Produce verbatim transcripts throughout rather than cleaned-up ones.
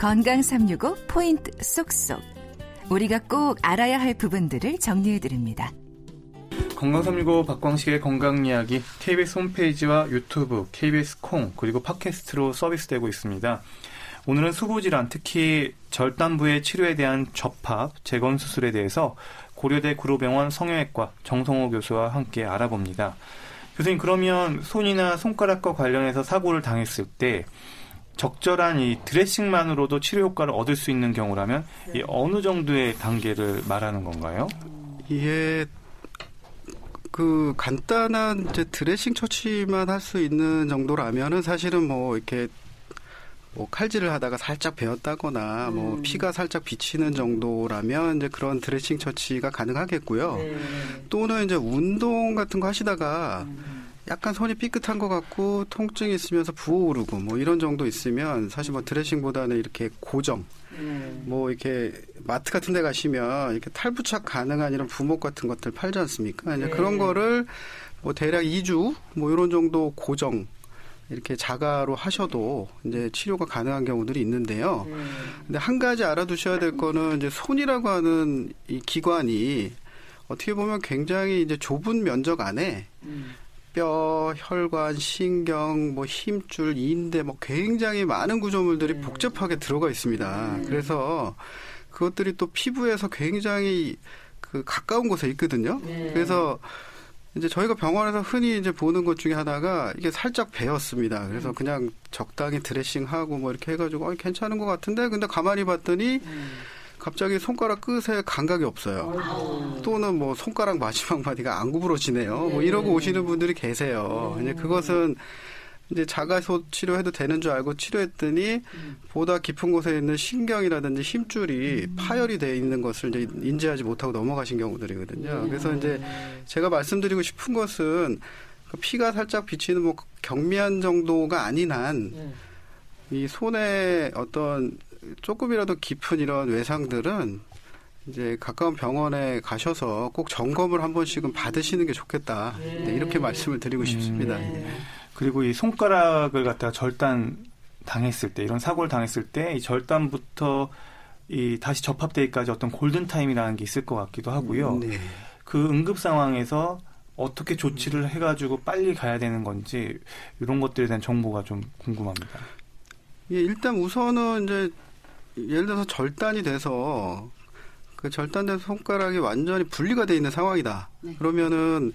건강삼육오 포인트 쏙쏙. 우리가 꼭 알아야 할 부분들을 정리해드립니다. 건강삼육오 박광식의 건강이야기, 케이비에스 홈페이지와 유튜브, 케이비에스 콩, 그리고 팟캐스트로 서비스되고 있습니다. 오늘은 수부질환, 특히 절단부의 치료에 대한 접합, 재건 수술에 대해서 고려대 구로병원 성형외과 정성호 교수와 함께 알아봅니다. 교수님, 그러면 손이나 손가락과 관련해서 사고를 당했을 때 적절한 이 드레싱만으로도 치료 효과를 얻을 수 있는 경우라면 이 어느 정도의 단계를 말하는 건가요? 예, 그 간단한 이제 드레싱 처치만 할 수 있는 정도라면은 사실은 뭐 이렇게 뭐 칼질을 하다가 살짝 베었다거나 음. 뭐 피가 살짝 비치는 정도라면 이제 그런 드레싱 처치가 가능하겠고요. 음. 또는 이제 운동 같은 거 하시다가 음. 약간 손이 삐끗한 것 같고 통증이 있으면서 부어오르고 뭐 이런 정도 있으면 사실 뭐 드레싱보다는 이렇게 고정, 음. 뭐 이렇게 마트 같은 데 가시면 이렇게 탈부착 가능한 이런 부목 같은 것들 팔지 않습니까? 이제 네. 그런 거를 뭐 대략 이 주 뭐 이런 정도 고정, 이렇게 자가로 하셔도 이제 치료가 가능한 경우들이 있는데요. 음. 근데 한 가지 알아두셔야 될 거는 이제 손이라고 하는 이 기관이 어떻게 보면 굉장히 이제 좁은 면적 안에 음. 뼈, 혈관, 신경, 뭐 힘줄, 인대, 뭐 굉장히 많은 구조물들이 음. 복잡하게 들어가 있습니다. 음. 그래서 그것들이 또 피부에서 굉장히 그 가까운 곳에 있거든요. 음. 그래서 이제 저희가 병원에서 흔히 이제 보는 것 중에 하나가 이게 살짝 베었습니다. 그래서 음. 그냥 적당히 드레싱하고 뭐 이렇게 해가지고 어, 괜찮은 것 같은데, 근데 가만히 봤더니 음. 갑자기 손가락 끝에 감각이 없어요. 아이고. 또는 뭐 손가락 마지막 마디가 안 구부러지네요. 네. 뭐 이러고 오시는 분들이 계세요. 네. 이제 그것은 이제 자가 치료해도 되는 줄 알고 치료했더니 음. 보다 깊은 곳에 있는 신경이라든지 힘줄이 음. 파열이 돼 있는 것을 이제 인지하지 못하고 넘어가신 경우들이거든요. 네. 그래서 이제 제가 말씀드리고 싶은 것은 피가 살짝 비치는 뭐 경미한 정도가 아닌 한 이 네. 손에 어떤 조금이라도 깊은 이런 외상들은 이제 가까운 병원에 가셔서 꼭 점검을 한 번씩은 받으시는 게 좋겠다. 네. 네, 이렇게 말씀을 드리고 음. 싶습니다. 네. 그리고 이 손가락을 갖다가 절단 당했을 때, 이런 사고를 당했을 때 이 절단부터 이 다시 접합되기까지 어떤 골든타임이라는 게 있을 것 같기도 하고요. 네. 그 응급 상황에서 어떻게 조치를 해가지고 빨리 가야 되는 건지 이런 것들에 대한 정보가 좀 궁금합니다. 예, 일단 우선은 이제 예를 들어서 절단이 돼서 그 절단된 손가락이 완전히 분리가 돼 있는 상황이다. 네. 그러면은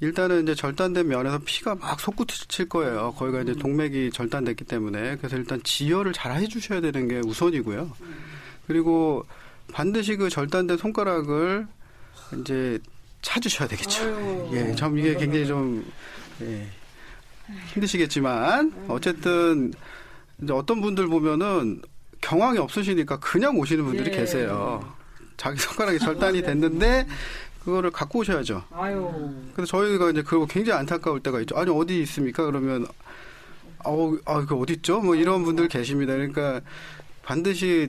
일단은 이제 절단된 면에서 피가 막 솟구칠 거예요. 거기가 이제 동맥이 절단됐기 때문에. 그래서 일단 지혈을 잘 해주셔야 되는 게 우선이고요. 그리고 반드시 그 절단된 손가락을 이제 찾으셔야 되겠죠. 아유, 예, 참 이게 굉장히 좀 예, 힘드시겠지만 어쨌든 이제 어떤 분들 보면은 경황이 없으시니까 그냥 오시는 분들이 예. 계세요. 자기 손가락이 절단이 됐는데. 그거를 갖고 오셔야죠. 아유. 그래서 저희가 이제 그거 굉장히 안타까울 때가 있죠. 아니, 어디 있습니까? 그러면, 아우, 아, 이거 어디 있죠? 뭐 이런 분들 계십니다. 그러니까 반드시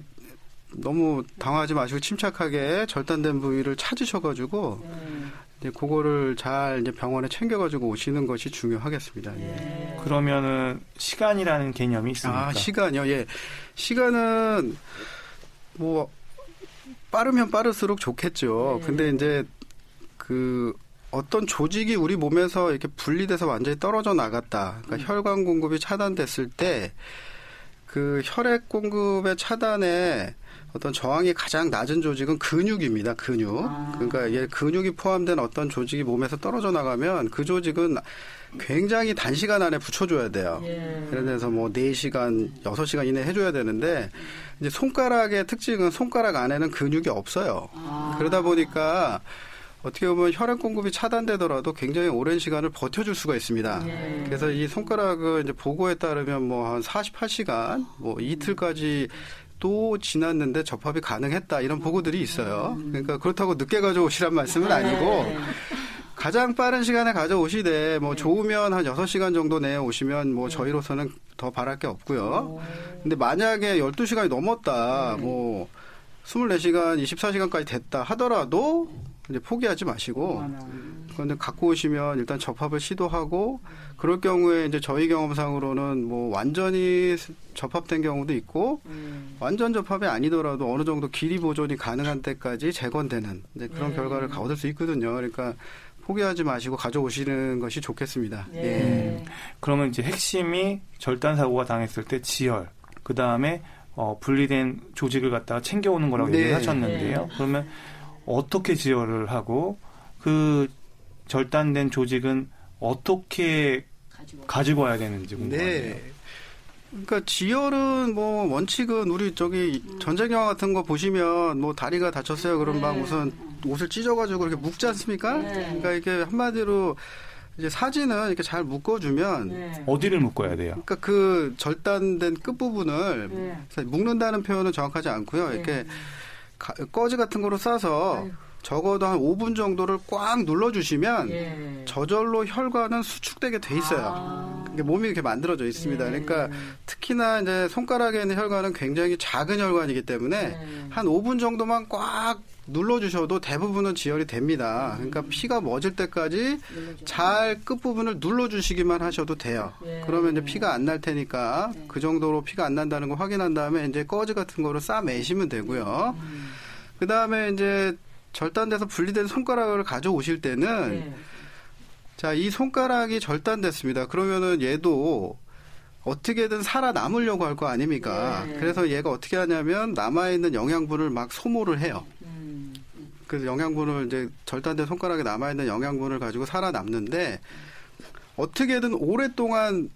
너무 당황하지 마시고 침착하게 절단된 부위를 찾으셔가지고, 음. 이제 그거를 잘 이제 병원에 챙겨가지고 오시는 것이 중요하겠습니다. 예. 예. 그러면은 시간이라는 개념이 있습니까? 아, 시간이요? 예. 시간은 뭐 빠르면 빠를수록 좋겠죠. 예. 근데 이제 그 어떤 조직이 우리 몸에서 이렇게 분리돼서 완전히 떨어져 나갔다. 그러니까 음. 혈관 공급이 차단됐을 때 그 혈액 공급의 차단에 어떤 저항이 가장 낮은 조직은 근육입니다. 근육. 아. 그러니까 이게 근육이 포함된 어떤 조직이 몸에서 떨어져 나가면 그 조직은 굉장히 단시간 안에 붙여줘야 돼요. 예. 예를 들어서 뭐 네 시간, 여섯 시간 이내에 해줘야 되는데 이제 손가락의 특징은 손가락 안에는 근육이 없어요. 아. 그러다 보니까 어떻게 보면 혈액 공급이 차단되더라도 굉장히 오랜 시간을 버텨줄 수가 있습니다. 예. 그래서 이 손가락은 이제 보고에 따르면 뭐 한 사십팔 시간, 뭐 이틀까지 또 지났는데 접합이 가능했다, 이런 보고들이 있어요. 그러니까 그렇다고 늦게 가져오시란 말씀은 아니고 가장 빠른 시간에 가져오시되 뭐 좋으면 한 여섯 시간 정도 내에 오시면 뭐 저희로서는 더 바랄 게 없고요. 근데 만약에 열두 시간이 넘었다, 뭐 이십사 시간, 이십사 시간까지 됐다 하더라도 이제 포기하지 마시고 그런데 갖고 오시면 일단 접합을 시도하고, 그럴 경우에 이제 저희 경험상으로는 뭐 완전히 접합된 경우도 있고, 음. 완전 접합이 아니더라도 어느 정도 길이 보존이 가능한 때까지 재건되는 이제 그런 음. 결과를 얻을 수 있거든요. 그러니까 포기하지 마시고 가져오시는 것이 좋겠습니다. 예. 예. 그러면 이제 핵심이 절단 사고가 당했을 때 지혈, 그 다음에 어, 분리된 조직을 갖다가 챙겨오는 거라고 네. 얘기하셨는데요. 네. 그러면 어떻게 지혈을 하고, 그 절단된 조직은 어떻게 가지고, 가지고 와야 되는지 궁금하네요. 네. 그러니까 지혈은 뭐 원칙은 우리 저기 전쟁 영화 같은 거 보시면 뭐 다리가 다쳤어요. 그럼 네. 막 무슨 옷을 찢어가지고 이렇게 묶지 않습니까? 네. 그러니까 이게 한마디로 이제 사진은 이렇게 잘 묶어주면 네. 어디를 묶어야 돼요? 그러니까 그 절단된 끝 부분을 네. 묶는다는 표현은 정확하지 않고요. 이렇게 네. 가, 꺼지 같은 거로 싸서 아이고. 적어도 한 오 분 정도를 꽉 눌러주시면 예. 저절로 혈관은 수축되게 돼 있어요. 아. 몸이 이렇게 만들어져 있습니다. 예. 그러니까 특히나 이제 손가락에 있는 혈관은 굉장히 작은 혈관이기 때문에 예. 한 오 분 정도만 꽉 눌러주셔도 대부분은 지혈이 됩니다. 음. 그러니까 피가 멎을 때까지 눌러줘요. 잘 끝부분을 눌러주시기만 하셔도 돼요. 예. 그러면 이제 피가 안 날 테니까 예. 그 정도로 피가 안 난다는 걸 확인한 다음에 이제 꺼지 같은 거로 싸매시면 되고요. 음. 그 다음에 이제 절단돼서 분리된 손가락을 가져오실 때는 네. 자, 이 손가락이 절단됐습니다. 그러면은 얘도 어떻게든 살아남으려고 할 거 아닙니까? 네. 그래서 얘가 어떻게 하냐면 남아있는 영양분을 막 소모를 해요. 음. 그래서 영양분을 이제 절단된 손가락에 남아있는 영양분을 가지고 살아남는데 어떻게든 오랫동안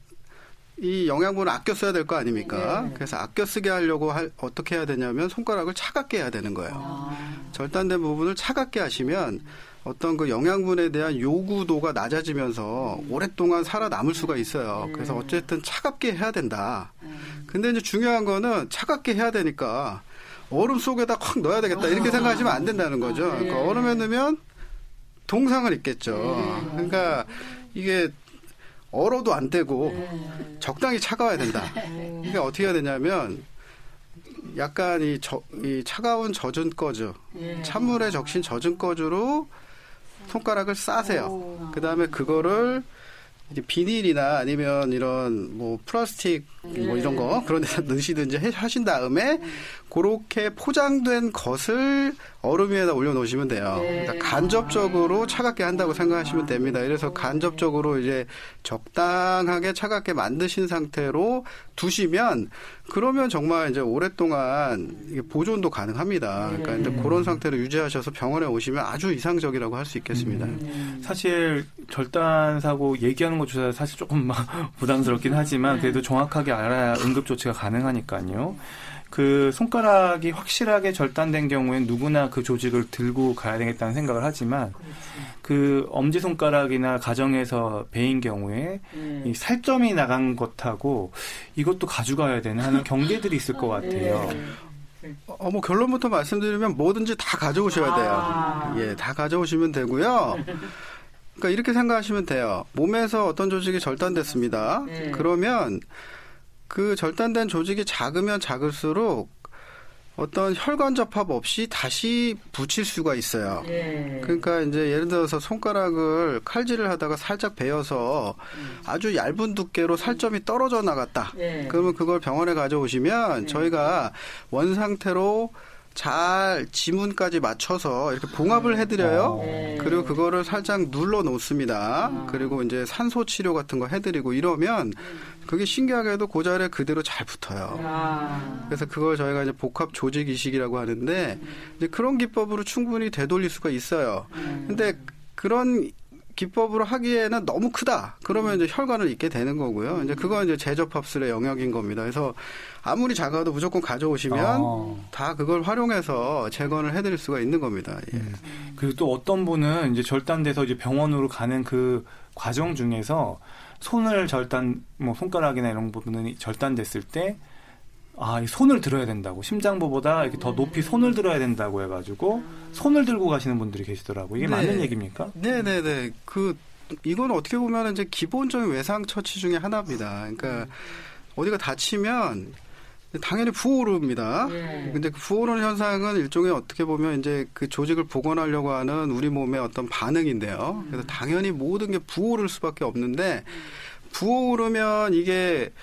이 영양분을 아껴 써야 될 거 아닙니까? 네. 그래서 아껴 쓰게 하려고 할, 어떻게 해야 되냐면 손가락을 차갑게 해야 되는 거예요. 아. 절단된 부분을 차갑게 하시면 어떤 그 영양분에 대한 요구도가 낮아지면서 음. 오랫동안 살아남을 수가 있어요. 네. 그래서 어쨌든 차갑게 해야 된다. 음. 근데 이제 중요한 거는 차갑게 해야 되니까 얼음 속에다 확 넣어야 되겠다. 이렇게 생각하시면 안 된다는 거죠. 아, 네. 그러니까 얼음에 넣으면 동상을 입겠죠. 네. 그러니까 이게 얼어도 안 되고 네. 적당히 차가워야 된다. 네. 이게 어떻게 해야 되냐면 약간 이, 저, 이 차가운 젖은 꺼즈, 네. 찬물에 적신 젖은 꺼즈로 손가락을 싸세요. 그 다음에 그거를 이제 비닐이나 아니면 이런 뭐 플라스틱 뭐 이런 거 그런 데다 넣으시든지 하신 다음에 네. 그렇게 포장된 것을 얼음 위에다 올려놓으시면 돼요. 네. 그러니까 간접적으로 차갑게 한다고 생각하시면 됩니다. 그래서 간접적으로 이제 적당하게 차갑게 만드신 상태로 두시면 그러면 정말 이제 오랫동안 보존도 가능합니다. 그러니까 네. 이제 그런 상태로 유지하셔서 병원에 오시면 아주 이상적이라고 할 수 있겠습니다. 음. 사실 절단 사고 얘기하는 것조차 사실 조금 막 부담스럽긴 하지만 그래도 정확하게 알아야 응급 조치가 가능하니까요. 그 손가락이 확실하게 절단된 경우엔 누구나 그 조직을 들고 가야 되겠다는 생각을 하지만 그렇지. 그 엄지손가락이나 가정에서 베인 경우에 음. 이 살점이 나간 것하고 이것도 가져가야 되는 하는 경계들이 있을 것 같아요. 네. 어, 뭐 결론부터 말씀드리면 뭐든지 다 가져오셔야 돼요. 아. 예, 다 가져오시면 되고요. 그러니까 이렇게 생각하시면 돼요. 몸에서 어떤 조직이 절단됐습니다. 네. 그러면 그 절단된 조직이 작으면 작을수록 어떤 혈관 접합 없이 다시 붙일 수가 있어요. 예. 그러니까 이제 예를 들어서 손가락을 칼질을 하다가 살짝 베어서 아주 얇은 두께로 살점이 떨어져 나갔다. 예. 그러면 그걸 병원에 가져오시면 예. 저희가 원상태로 잘 지문까지 맞춰서 이렇게 봉합을 해드려요. 예. 그리고 그거를 살짝 눌러 놓습니다. 아. 그리고 이제 산소 치료 같은 거 해드리고 이러면 그게 신기하게도 그 자리에 그대로 잘 붙어요. 아. 그래서 그걸 저희가 이제 복합 조직 이식이라고 하는데 이제 그런 기법으로 충분히 되돌릴 수가 있어요. 음. 근데 그런 기법으로 하기에는 너무 크다. 그러면 음. 이제 혈관을 잇게 되는 거고요. 음. 이제 그건 이제 재접합술의 영역인 겁니다. 그래서 아무리 작아도 무조건 가져오시면 어. 다 그걸 활용해서 재건을 해드릴 수가 있는 겁니다. 예. 음. 그리고 또 어떤 분은 이제 절단돼서 이제 병원으로 가는 그 과정 중에서 손을 절단, 뭐 손가락이나 이런 부분이 절단됐을 때, 아, 이 손을 들어야 된다고, 심장보보다 이렇게 더 높이 손을 들어야 된다고 해가지고 손을 들고 가시는 분들이 계시더라고요. 이게 네. 맞는 얘기입니까? 네네네. 네, 네. 그 이건 어떻게 보면 이제 기본적인 외상 처치 중에 하나입니다. 그러니까 어디가 다치면 당연히 부어오릅니다. 예. 근데 그 부어오르는 현상은 일종의 어떻게 보면 이제 그 조직을 복원하려고 하는 우리 몸의 어떤 반응인데요. 그래서 당연히 모든 게 부어오를 수밖에 없는데 부어오르면 이게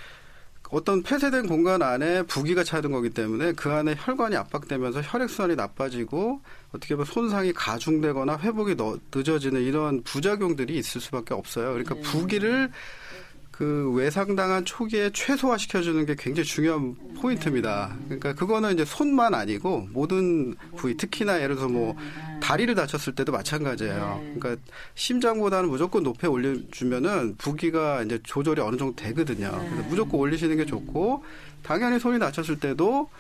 어떤 폐쇄된 공간 안에 부기가 차는 거기 때문에 그 안에 혈관이 압박되면서 혈액순환이 나빠지고 어떻게 보면 손상이 가중되거나 회복이 늦어지는 이런 부작용들이 있을 수밖에 없어요. 그러니까 네. 부기를 그 외상당한 초기에 최소화시켜주는 게 굉장히 중요한 포인트입니다. 그러니까 그거는 이제 손만 아니고 모든 부위, 특히나 예를 들어서 뭐 다리를 다쳤을 때도 마찬가지예요. 그러니까 심장보다는 무조건 높이 올려주면은 부기가 이제 조절이 어느 정도 되거든요. 그래서 무조건 올리시는 게 좋고, 당연히 손이 다쳤을 때도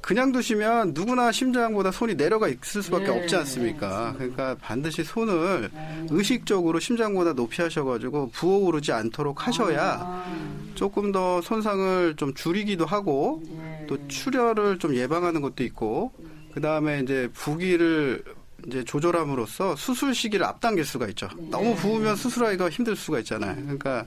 그냥 두시면 누구나 심장보다 손이 내려가 있을 수밖에 네, 없지 않습니까? 그러니까 반드시 손을 의식적으로 심장보다 높이 하셔가지고 부어오르지 않도록 하셔야 조금 더 손상을 좀 줄이기도 하고 또 출혈을 좀 예방하는 것도 있고, 그 다음에 이제 부기를 이제 조절함으로써 수술 시기를 앞당길 수가 있죠. 너무 부으면 수술하기가 힘들 수가 있잖아요. 그러니까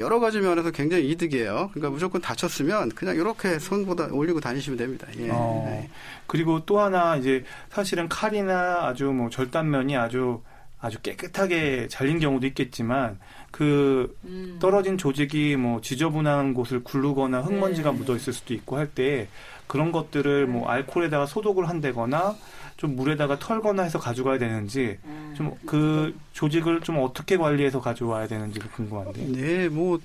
여러 가지 면에서 굉장히 이득이에요. 그러니까 무조건 다쳤으면 그냥 이렇게 손보다 올리고 다니시면 됩니다. 예. 어, 네. 그리고 또 하나 이제 사실은 칼이나 아주 뭐 절단면이 아주 아주 깨끗하게 잘린 경우도 있겠지만 그 음. 떨어진 조직이 뭐 지저분한 곳을 굴르거나 흙먼지가 네. 묻어 있을 수도 있고 할 때 그런 것들을 뭐 알코올에다가 소독을 한다거나 좀 물에다가 털거나 해서 가져가야 되는지, 좀 그 조직을 좀 어떻게 관리해서 가져와야 되는지 궁금한데. 네, 뭐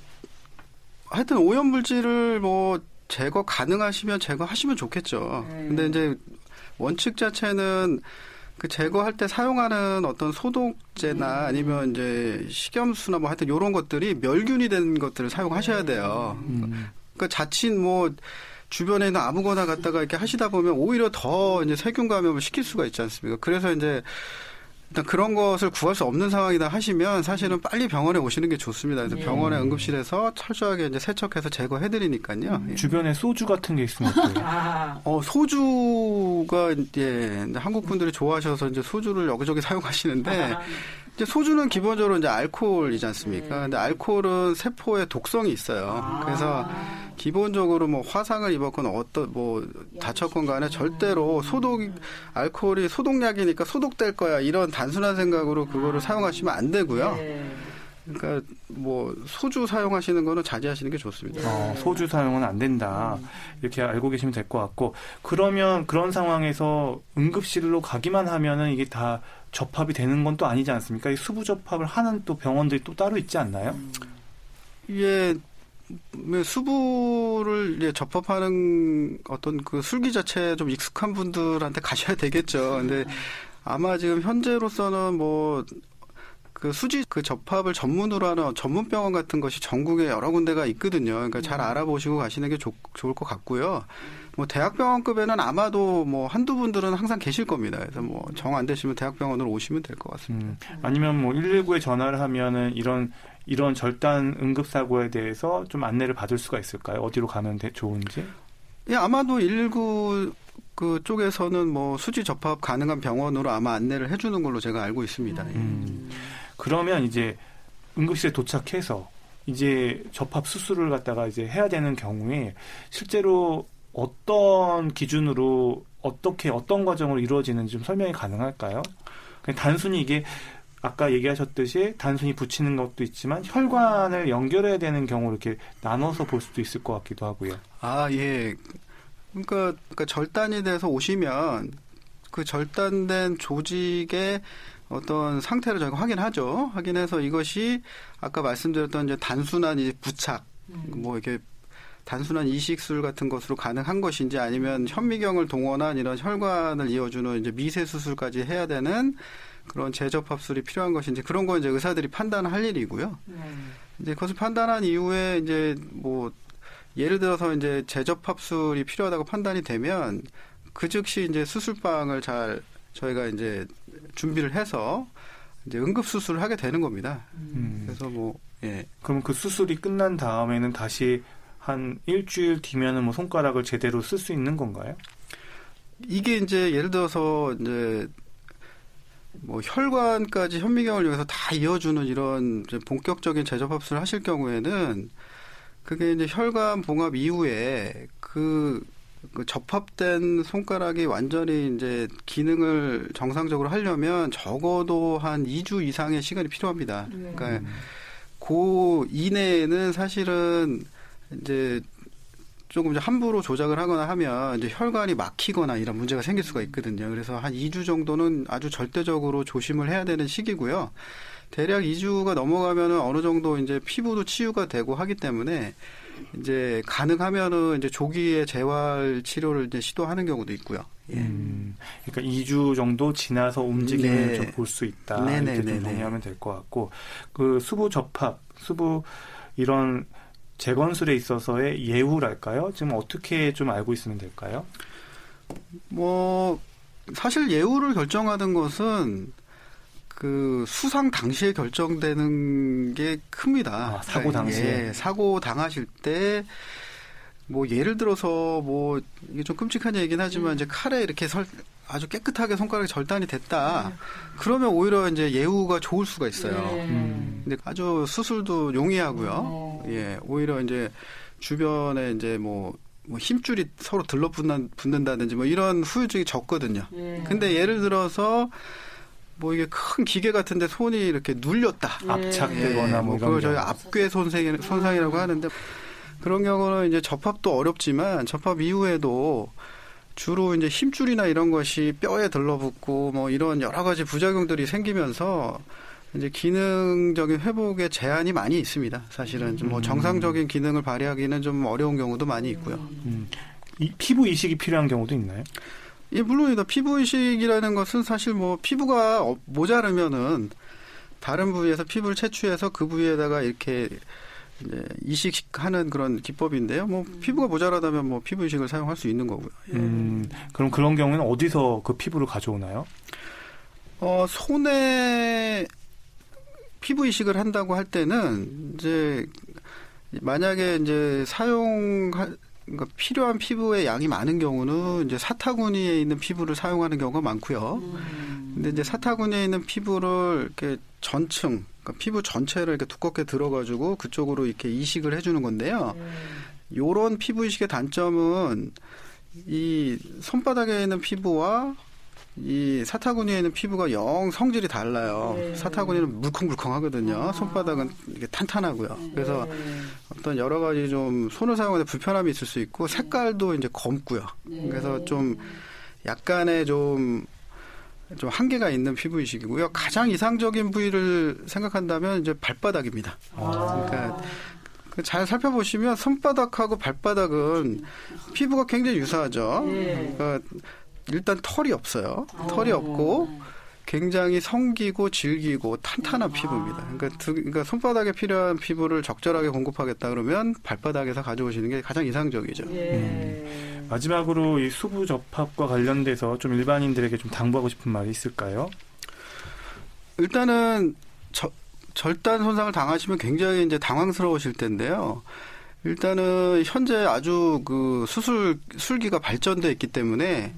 하여튼 오염 물질을 뭐 제거 가능하시면 제거하시면 좋겠죠. 근데 이제 원칙 자체는 그 제거할 때 사용하는 어떤 소독제나 아니면 이제 식염수나 뭐 하여튼 이런 것들이 멸균이 된 것들을 사용하셔야 돼요. 그러니까 자칫 뭐 주변에 있는 아무거나 갖다가 이렇게 하시다 보면 오히려 더 이제 세균 감염을 시킬 수가 있지 않습니까? 그래서 이제 일단 그런 것을 구할 수 없는 상황이다 하시면 사실은 빨리 병원에 오시는 게 좋습니다. 그래서 예. 병원에 응급실에서 철저하게 이제 세척해서 제거해드리니까요. 예. 주변에 소주 같은 게 있으면 어때요? 아. 어, 소주가 이제 한국 분들이 좋아하셔서 이제 소주를 여기저기 사용하시는데 아. 이제 소주는 기본적으로 이제 알코올이지 않습니까? 예. 근데 알코올은 세포에 독성이 있어요. 아. 그래서 기본적으로 뭐 화상을 입었건 어떤 뭐 다쳤건 간에 절대로 소독 알코올이 소독약이니까 소독될 거야 이런 단순한 생각으로 그거를 사용하시면 안 되고요. 그러니까 뭐 소주 사용하시는 거는 자제하시는 게 좋습니다. 어, 소주 사용은 안 된다 이렇게 알고 계시면 될 것 같고, 그러면 그런 상황에서 응급실로 가기만 하면은 이게 다 접합이 되는 건 또 아니지 않습니까? 이 수부 접합을 하는 또 병원들이 또 따로 있지 않나요? 예. 수부를 접합하는 어떤 그 술기 자체에 좀 익숙한 분들한테 가셔야 되겠죠. 근데 아마 지금 현재로서는 뭐 그 수지 그 접합을 전문으로 하는 전문병원 같은 것이 전국에 여러 군데가 있거든요. 그러니까 잘 알아보시고 가시는 게 조, 좋을 것 같고요. 뭐 대학병원급에는 아마도 뭐 한두 분들은 항상 계실 겁니다. 그래서 뭐 정 안 되시면 대학병원으로 오시면 될 것 같습니다. 음, 아니면 뭐 일일구에 전화를 하면은 이런 이런 절단 응급사고에 대해서 좀 안내를 받을 수가 있을까요? 어디로 가면 되, 좋은지? 예, 아마도 일일구 그 쪽에서는 뭐 수지 접합 가능한 병원으로 아마 안내를 해주는 걸로 제가 알고 있습니다. 음. 예. 그러면 이제 응급실에 도착해서 이제 접합 수술을 갖다가 이제 해야 되는 경우에 실제로 어떤 기준으로 어떻게 어떤 과정으로 이루어지는지 좀 설명이 가능할까요? 그냥 단순히 이게 아까 얘기하셨듯이 단순히 붙이는 것도 있지만 혈관을 연결해야 되는 경우로 이렇게 나눠서 볼 수도 있을 것 같기도 하고요. 아, 예. 그러니까, 그러니까 절단이 돼서 오시면 그 절단된 조직의 어떤 상태를 저희가 확인하죠. 확인해서 이것이 아까 말씀드렸던 이제 단순한 이제 부착, 뭐 이렇게 단순한 이식술 같은 것으로 가능한 것인지 아니면 현미경을 동원한 이런 혈관을 이어주는 이제 미세 수술까지 해야 되는 그런 재접합술이 필요한 것인지 그런 건 이제 의사들이 판단할 일이고요. 음. 이제 그것을 판단한 이후에 이제 뭐 예를 들어서 이제 재접합술이 필요하다고 판단이 되면 그 즉시 이제 수술방을 잘 저희가 이제 준비를 해서 이제 응급 수술을 하게 되는 겁니다. 음. 그래서 뭐 예. 그럼 그 수술이 끝난 다음에는 다시 한 일주일 뒤면은 뭐 손가락을 제대로 쓸 수 있는 건가요? 이게 이제 예를 들어서 이제 뭐 혈관까지 현미경을 이용해서 다 이어주는 이런 본격적인 재접합술을 하실 경우에는 그게 이제 혈관 봉합 이후에 그, 그 접합된 손가락이 완전히 이제 기능을 정상적으로 하려면 적어도 한 이 주 이상의 시간이 필요합니다. 네. 그러니까 그 이내에는 사실은 이제 조금 이제 함부로 조작을 하거나 하면 이제 혈관이 막히거나 이런 문제가 생길 수가 있거든요. 그래서 한 이 주 정도는 아주 절대적으로 조심을 해야 되는 시기고요. 대략 이 주가 넘어가면은 어느 정도 이제 피부도 치유가 되고 하기 때문에 이제 가능하면은 이제 조기에 재활 치료를 이제 시도하는 경우도 있고요. 예. 음, 그러니까 이 주 정도 지나서 움직임을 네. 좀 볼 수 있다. 네, 이렇게 네, 좀 정리하면 될 것 같고, 그 수부 접합, 수부 이런 재건술에 있어서의 예후랄까요? 지금 어떻게 좀 알고 있으면 될까요? 뭐 사실 예후를 결정하는 것은 그 수상 당시에 결정되는 게 큽니다. 아, 사고 당시에. 예, 사고 당하실 때 뭐 예를 들어서 뭐 이게 좀 끔찍한 얘기긴 하지만 음. 이제 칼에 이렇게 설, 아주 깨끗하게 손가락이 절단이 됐다. 음. 그러면 오히려 이제 예후가 좋을 수가 있어요. 예. 음. 근데 아주 수술도 용이하고요. 음. 예, 오히려 이제 주변에 이제 뭐, 뭐 힘줄이 서로 들러붙는, 붙는다든지 뭐 이런 후유증이 적거든요. 예. 근데 예를 들어서 뭐 이게 큰 기계 같은데 손이 이렇게 눌렸다. 예. 압착되거나 예, 뭐 그걸 저희 압궤 손상, 손상이라고 음. 하는데 그런 경우는 이제 접합도 어렵지만 접합 이후에도 주로 이제 힘줄이나 이런 것이 뼈에 들러붙고 뭐 이런 여러 가지 부작용들이 생기면서 이제 기능적인 회복에 제한이 많이 있습니다. 사실은 음. 뭐 정상적인 기능을 발휘하기는 좀 어려운 경우도 많이 있고요. 음. 이, 피부 이식이 필요한 경우도 있나요? 예, 물론이다. 피부 이식이라는 것은 사실 뭐 피부가 모자르면은 다른 부위에서 피부를 채취해서 그 부위에다가 이렇게 이제 이식하는 그런 기법인데요. 뭐 음. 피부가 모자라다면 뭐 피부 이식을 사용할 수 있는 거고요. 예. 음, 그럼 그런 경우에는 어디서 그 피부를 가져오나요? 어, 손에 피부 이식을 한다고 할 때는 이제 만약에 이제 사용 그러니까 필요한 피부의 양이 많은 경우는 이제 사타구니에 있는 피부를 사용하는 경우가 많고요. 음. 근데 이제 사타구니에 있는 피부를 이렇게 전층 피부 전체를 이렇게 두껍게 들어가지고 그쪽으로 이렇게 이식을 해주는 건데요. 요런 음. 피부 이식의 단점은 이 손바닥에 있는 피부와 이 사타구니에 있는 피부가 영 성질이 달라요. 네. 사타구니는 물컹물컹 하거든요. 아. 손바닥은 이렇게 탄탄하고요. 그래서 네. 어떤 여러 가지 좀 손을 사용하는 불편함이 있을 수 있고 색깔도 이제 검고요. 네. 그래서 좀 약간의 좀 좀 한계가 있는 피부 이식이고요. 가장 이상적인 부위를 생각한다면 이제 발바닥입니다. 아. 그러니까 잘 살펴보시면 손바닥하고 발바닥은 피부가 굉장히 유사하죠. 그러니까 일단 털이 없어요. 털이 없고 굉장히 성기고 질기고 탄탄한 피부입니다. 그러니까, 두, 그러니까 손바닥에 필요한 피부를 적절하게 공급하겠다 그러면 발바닥에서 가져오시는 게 가장 이상적이죠. 예. 음. 마지막으로 이 수부 접합과 관련돼서 좀 일반인들에게 좀 당부하고 싶은 말이 있을까요? 일단은 저, 절단 손상을 당하시면 굉장히 이제 당황스러우실 텐데요. 일단은 현재 아주 그 수술 술기가 발전돼 있기 때문에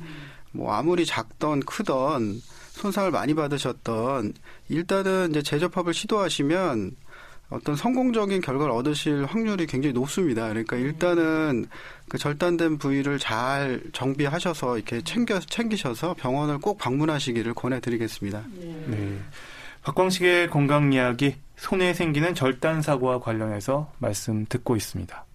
뭐 아무리 작던 크던 손상을 많이 받으셨던 일단은 이제 재접합을 시도하시면 어떤 성공적인 결과를 얻으실 확률이 굉장히 높습니다. 그러니까 일단은 그 절단된 부위를 잘 정비하셔서 이렇게 챙겨 챙기셔서 병원을 꼭 방문하시기를 권해드리겠습니다. 네. 박광식의 건강 이야기, 손에 생기는 절단 사고와 관련해서 말씀 듣고 있습니다.